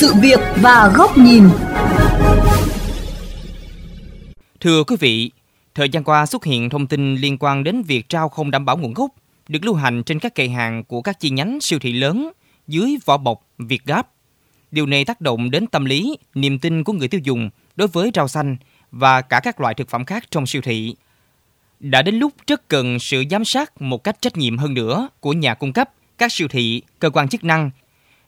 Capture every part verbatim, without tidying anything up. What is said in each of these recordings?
sự việc và góc nhìn. Thưa quý vị, thời gian qua xuất hiện thông tin liên quan đến việc rau không đảm bảo nguồn gốc được lưu hành trên các kệ hàng của các chi nhánh siêu thị lớn dưới vỏ bọc VietGAP. Điều này tác động đến tâm lý, niềm tin của người tiêu dùng đối với rau xanh và cả các loại thực phẩm khác trong siêu thị. Đã đến lúc rất cần sự giám sát một cách trách nhiệm hơn nữa của nhà cung cấp, các siêu thị, cơ quan chức năng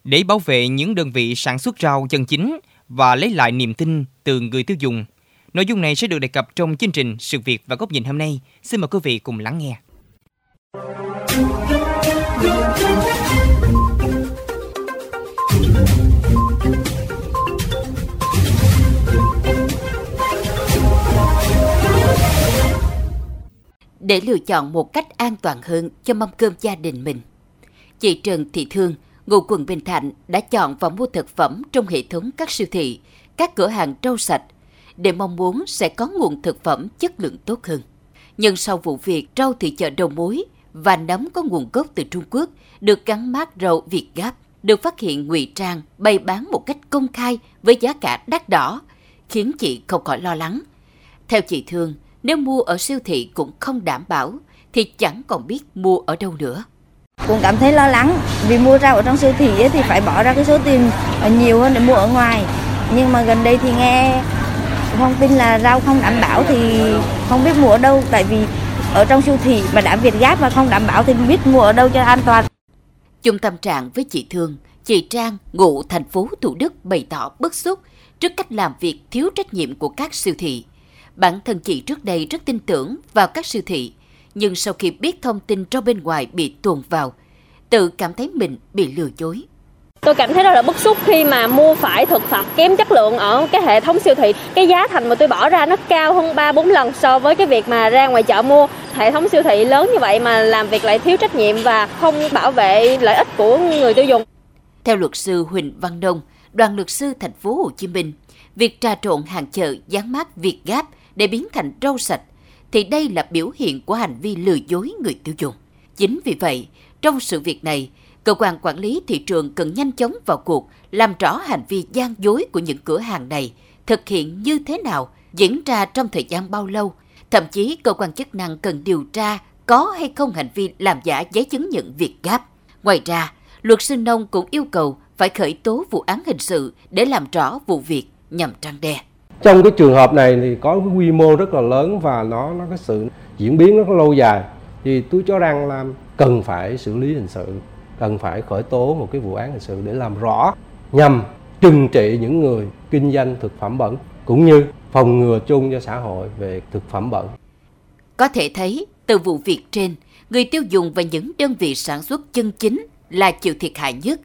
để bảo vệ những đơn vị sản xuất rau chân chính và lấy lại niềm tin từ người tiêu dùng. Nội dung này sẽ được đề cập trong chương trình Sự Việc và Góc Nhìn hôm nay. Xin mời quý vị cùng lắng nghe. Để lựa chọn một cách an toàn hơn cho mâm cơm gia đình mình, chị Trần Thị Thương, ngụ quận Bình Thạnh, đã chọn và mua thực phẩm trong hệ thống các siêu thị, các cửa hàng rau sạch để mong muốn sẽ có nguồn thực phẩm chất lượng tốt hơn. Nhưng sau vụ việc rau thị chợ Đầu Mối và nấm có nguồn gốc từ Trung Quốc được gắn mác rau VietGAP được phát hiện ngụy trang bày bán một cách công khai với giá cả đắt đỏ, khiến chị không khỏi lo lắng. Theo chị Thương, nếu mua ở siêu thị cũng không đảm bảo thì chẳng còn biết mua ở đâu nữa. Cũng cảm thấy lo lắng vì mua rau ở trong siêu thị ấy thì phải bỏ ra cái số tiền nhiều hơn để mua ở ngoài. Nhưng mà gần đây thì nghe thông tin là rau không đảm bảo thì không biết mua ở đâu, tại vì ở trong siêu thị mà đã VietGAP mà không đảm bảo thì biết mua ở đâu cho an toàn. Chung tâm trạng với chị Thương, chị Trang, ngụ thành phố Thủ Đức bày tỏ bức xúc trước cách làm việc thiếu trách nhiệm của các siêu thị. Bản thân chị trước đây rất tin tưởng vào các siêu thị, nhưng sau khi biết thông tin rau bên ngoài bị tuồn vào, tự cảm thấy mình bị lừa dối. Tôi cảm thấy rất là bức xúc khi mà mua phải thực phẩm kém chất lượng ở cái hệ thống siêu thị. Cái giá thành mà tôi bỏ ra nó cao hơn ba bốn lần so với cái việc mà ra ngoài chợ mua. Hệ thống siêu thị lớn như vậy mà làm việc lại thiếu trách nhiệm và không bảo vệ lợi ích của người tiêu dùng. Theo luật sư Huỳnh Văn Đông, đoàn luật sư thành phố Hồ Chí Minh, việc trà trộn hàng chợ dán mác VietGAP để biến thành rau sạch thì đây là biểu hiện của hành vi lừa dối người tiêu dùng. Chính vì vậy, trong sự việc này, cơ quan quản lý thị trường cần nhanh chóng vào cuộc, làm rõ hành vi gian dối của những cửa hàng này, thực hiện như thế nào, diễn ra trong thời gian bao lâu. Thậm chí, cơ quan chức năng cần điều tra có hay không hành vi làm giả giấy chứng nhận VietGAP. Ngoài ra, luật sư Nông cũng yêu cầu phải khởi tố vụ án hình sự để làm rõ vụ việc nhằm răn đe. Trong cái trường hợp này thì có cái quy mô rất là lớn và nó nó cái sự diễn biến nó có lâu dài, thì tôi cho rằng là cần phải xử lý hình sự, cần phải khởi tố một cái vụ án hình sự để làm rõ nhằm trừng trị những người kinh doanh thực phẩm bẩn, cũng như phòng ngừa chung cho xã hội về thực phẩm bẩn. Có thể thấy, từ vụ việc trên, người tiêu dùng và những đơn vị sản xuất chân chính là chịu thiệt hại nhất.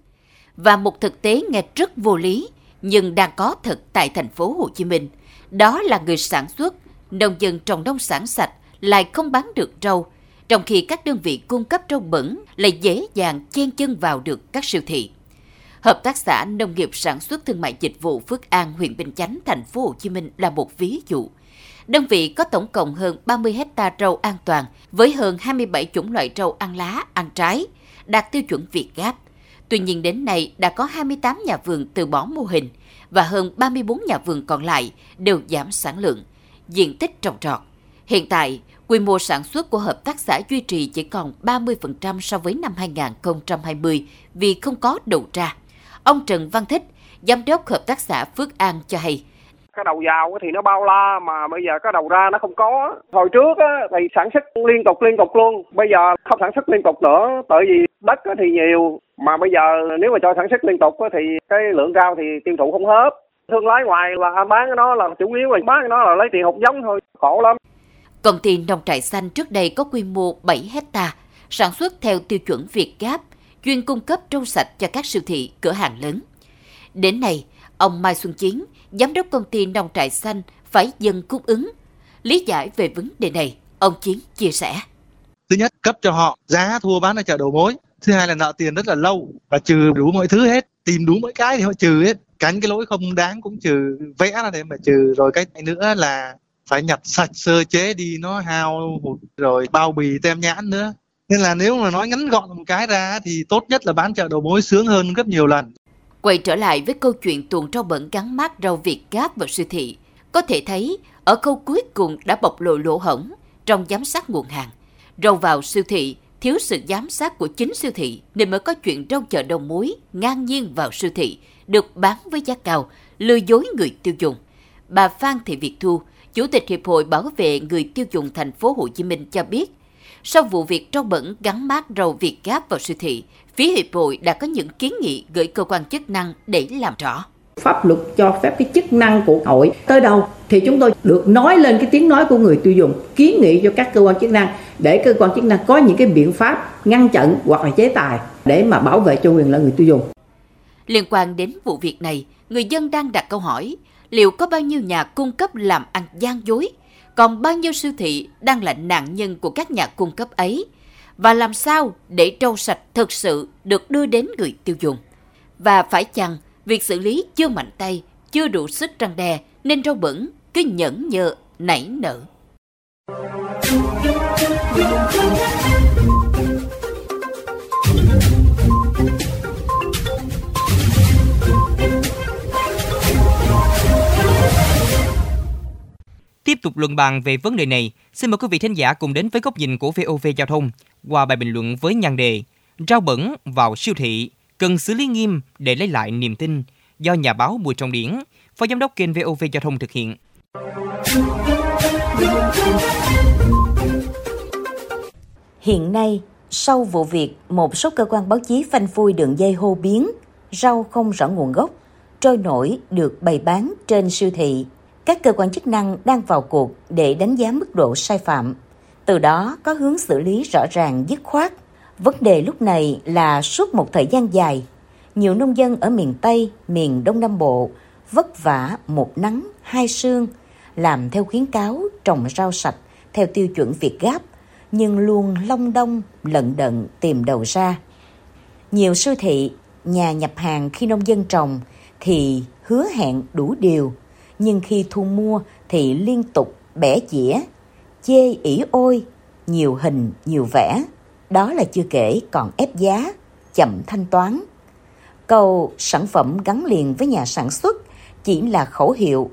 Và một thực tế nghe rất vô lý, nhưng đang có thật tại thành phố Hồ Chí Minh. Đó là người sản xuất, nông dân trồng nông sản sạch lại không bán được rau, trong khi các đơn vị cung cấp rau bẩn lại dễ dàng chen chân vào được các siêu thị. Hợp tác xã Nông nghiệp Sản xuất Thương mại Dịch vụ Phước An, huyện Bình Chánh, thành phố Hồ Chí Minh là một ví dụ. Đơn vị có tổng cộng hơn ba mươi hectare rau an toàn với hơn hai mươi bảy chủng loại rau ăn lá, ăn trái, đạt tiêu chuẩn VietGAP. Tuy nhiên đến nay đã có hai mươi tám nhà vườn từ bỏ mô hình và hơn ba mươi bốn nhà vườn còn lại đều giảm sản lượng, diện tích trồng trọt. Hiện tại, quy mô sản xuất của hợp tác xã duy trì chỉ còn ba mươi phần trăm so với năm hai không hai không vì không có đầu ra. Ông Trần Văn Thích, giám đốc hợp tác xã Phước An cho hay. Cái đầu vào thì nó bao la mà bây giờ cái đầu ra nó không có. Hồi trước thì sản xuất liên tục liên tục luôn, bây giờ không sản xuất liên tục nữa, tại vì đất thì nhiều. Mà bây giờ nếu mà cho sản xuất liên tục thì cái lượng rau thì tiêu thụ không hết. Thương lái ngoài là bán cái đó là chủ yếu là bán cái đó là lấy tiền hột giống thôi, khổ lắm. Công ty Nông trại xanh trước đây có quy mô bảy hectare, sản xuất theo tiêu chuẩn VietGAP, chuyên cung cấp rau sạch cho các siêu thị, cửa hàng lớn. Đến nay, ông Mai Xuân Chiến, giám đốc công ty Nông trại xanh phải dừng cung ứng. Lý giải về vấn đề này, ông Chiến chia sẻ. Thứ nhất, cấp cho họ giá thua bán ở chợ đầu mối. Thứ hai là nợ tiền rất là lâu và trừ đủ mọi thứ hết, tìm đủ mọi cái thì họ trừ hết. Cánh cái lỗi không đáng cũng trừ, vẽ ra để mà trừ. Rồi cái nữa là phải nhập sạch sơ chế đi, nó hao hụt rồi bao bì tem nhãn nữa. Nên là nếu mà nói ngắn gọn một cái ra thì tốt nhất là bán chợ đầu mối sướng hơn gấp nhiều lần. Quay trở lại với câu chuyện tuồng rau bẩn gắn mác rau VietGAP vào siêu thị, có thể thấy ở khâu cuối cùng đã bộc lộ lỗ hổng trong giám sát nguồn hàng. Rau vào siêu thị thiếu sự giám sát của chính siêu thị nên mới có chuyện rau chợ đầu mối ngang nhiên vào siêu thị, được bán với giá cao, lừa dối người tiêu dùng. Bà Phan Thị Việt Thu, Chủ tịch Hiệp hội Bảo vệ người tiêu dùng thành phố Hồ Chí Minh cho biết, sau vụ việc rau bẩn gắn mác rau VietGAP vào siêu thị, phía Hiệp hội đã có những kiến nghị gửi cơ quan chức năng để làm rõ. Pháp luật cho phép cái chức năng của hội tới đâu thì chúng tôi được nói lên cái tiếng nói của người tiêu dùng, kiến nghị cho các cơ quan chức năng để cơ quan chức năng có những cái biện pháp ngăn chặn hoặc là chế tài để mà bảo vệ cho quyền lợi người tiêu dùng. Liên quan đến vụ việc này, người dân đang đặt câu hỏi liệu có bao nhiêu nhà cung cấp làm ăn gian dối, còn bao nhiêu siêu thị đang là nạn nhân của các nhà cung cấp ấy, và làm sao để rau sạch thực sự được đưa đến người tiêu dùng. Và phải chăng việc xử lý chưa mạnh tay, chưa đủ sức răn đe nên rau bẩn cứ nhẫn nhơ nảy nở. Tiếp tục luận bàn về vấn đề này, xin mời quý vị thính giả cùng đến với góc nhìn của vê o vê Giao thông qua bài bình luận với nhan đề "Rau bẩn vào siêu thị cần xử lý nghiêm để lấy lại niềm tin" do nhà báo Bùi Trọng Điển, phó giám đốc kênh vê o vê Giao thông thực hiện. Hiện nay, sau vụ việc một số cơ quan báo chí phanh phui đường dây hô biến rau không rõ nguồn gốc trôi nổi được bày bán trên siêu thị, các cơ quan chức năng đang vào cuộc để đánh giá mức độ sai phạm, từ đó có hướng xử lý rõ ràng dứt khoát. Vấn đề lúc này là suốt một thời gian dài, nhiều nông dân ở miền Tây, miền Đông Nam Bộ vất vả một nắng hai sương làm theo khuyến cáo trồng rau sạch theo tiêu chuẩn VietGAP, nhưng luôn long đong lận đận tìm đầu ra. Nhiều siêu thị, nhà nhập hàng khi nông dân trồng thì hứa hẹn đủ điều, nhưng khi thu mua thì liên tục bẻ chĩa, chê ỉ ôi, nhiều hình nhiều vẽ. Đó là chưa kể còn ép giá, chậm thanh toán. Câu sản phẩm gắn liền với nhà sản xuất chỉ là khẩu hiệu,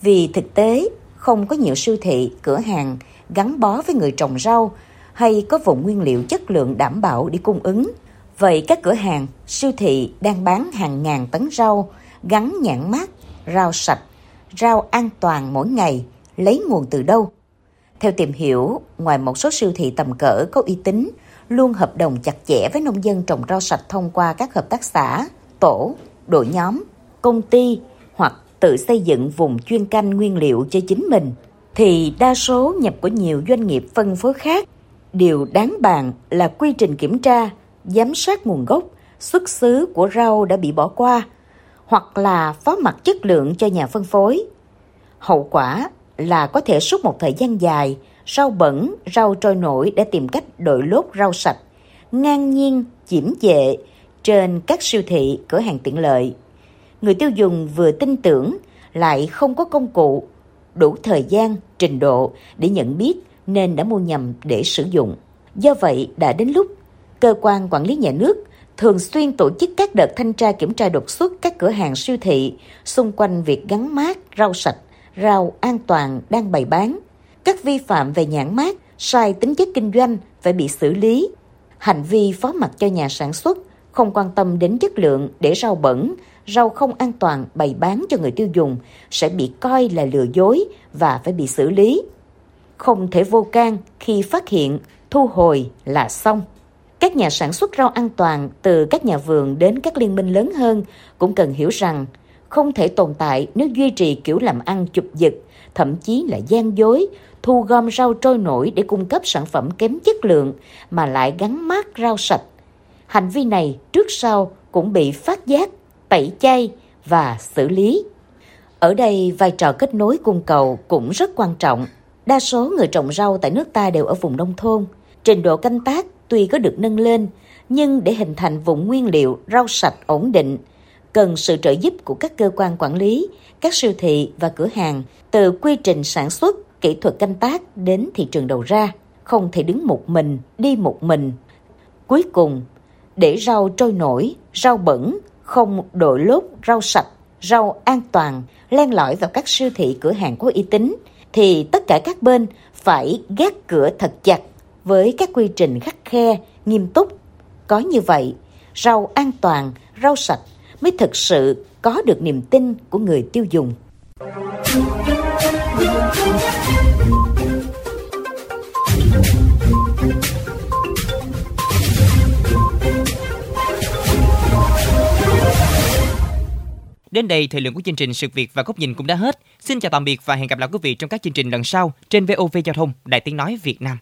vì thực tế không có nhiều siêu thị, cửa hàng gắn bó với người trồng rau hay có vùng nguyên liệu chất lượng đảm bảo để cung ứng. Vậy các cửa hàng, siêu thị đang bán hàng ngàn tấn rau gắn nhãn mác rau sạch, rau an toàn mỗi ngày lấy nguồn từ đâu? Theo tìm hiểu, ngoài một số siêu thị tầm cỡ có uy tín luôn hợp đồng chặt chẽ với nông dân trồng rau sạch thông qua các hợp tác xã, tổ, đội nhóm, công ty hoặc tự xây dựng vùng chuyên canh nguyên liệu cho chính mình, thì đa số nhập của nhiều doanh nghiệp phân phối khác. Điều đáng bàn là quy trình kiểm tra, giám sát nguồn gốc, xuất xứ của rau đã bị bỏ qua hoặc là phó mặc chất lượng cho nhà phân phối. Hậu quả là có thể suốt một thời gian dài, rau bẩn, rau trôi nổi để tìm cách đội lốt rau sạch, ngang nhiên, chiểm chệ trên các siêu thị, cửa hàng tiện lợi. Người tiêu dùng vừa tin tưởng lại không có công cụ, đủ thời gian, trình độ để nhận biết nên đã mua nhầm để sử dụng. Do vậy, đã đến lúc cơ quan quản lý nhà nước thường xuyên tổ chức các đợt thanh tra kiểm tra đột xuất các cửa hàng siêu thị xung quanh việc gắn mác rau sạch, rau an toàn đang bày bán. Các vi phạm về nhãn mác, sai tính chất kinh doanh phải bị xử lý. Hành vi phó mặc cho nhà sản xuất, không quan tâm đến chất lượng để rau bẩn, rau không an toàn bày bán cho người tiêu dùng sẽ bị coi là lừa dối và phải bị xử lý. Không thể vô can khi phát hiện, thu hồi là xong. Các nhà sản xuất rau an toàn từ các nhà vườn đến các liên minh lớn hơn cũng cần hiểu rằng không thể tồn tại nếu duy trì kiểu làm ăn chụp giật, thậm chí là gian dối, thu gom rau trôi nổi để cung cấp sản phẩm kém chất lượng mà lại gắn mác rau sạch. Hành vi này trước sau cũng bị phát giác, tẩy chay và xử lý. Ở đây vai trò kết nối cung cầu cũng rất quan trọng. Đa số người trồng rau tại nước ta đều ở vùng nông thôn. Trình độ canh tác tuy có được nâng lên, nhưng để hình thành vùng nguyên liệu rau sạch ổn định, cần sự trợ giúp của các cơ quan quản lý, các siêu thị và cửa hàng, từ quy trình sản xuất, kỹ thuật canh tác đến thị trường đầu ra, không thể đứng một mình, đi một mình. Cuối cùng, để rau trôi nổi, rau bẩn, không đội lốt rau sạch, rau an toàn len lỏi vào các siêu thị, cửa hàng có uy tín, thì tất cả các bên phải gác cửa thật chặt với các quy trình khắt khe, nghiêm túc. Có như vậy, rau an toàn, rau sạch mới thực sự có được niềm tin của người tiêu dùng. Đến đây, thời lượng của chương trình Sự Việc và Góc Nhìn cũng đã hết. Xin chào tạm biệt và hẹn gặp lại quý vị trong các chương trình lần sau trên vê o vê Giao thông, Đài Tiếng Nói Việt Nam.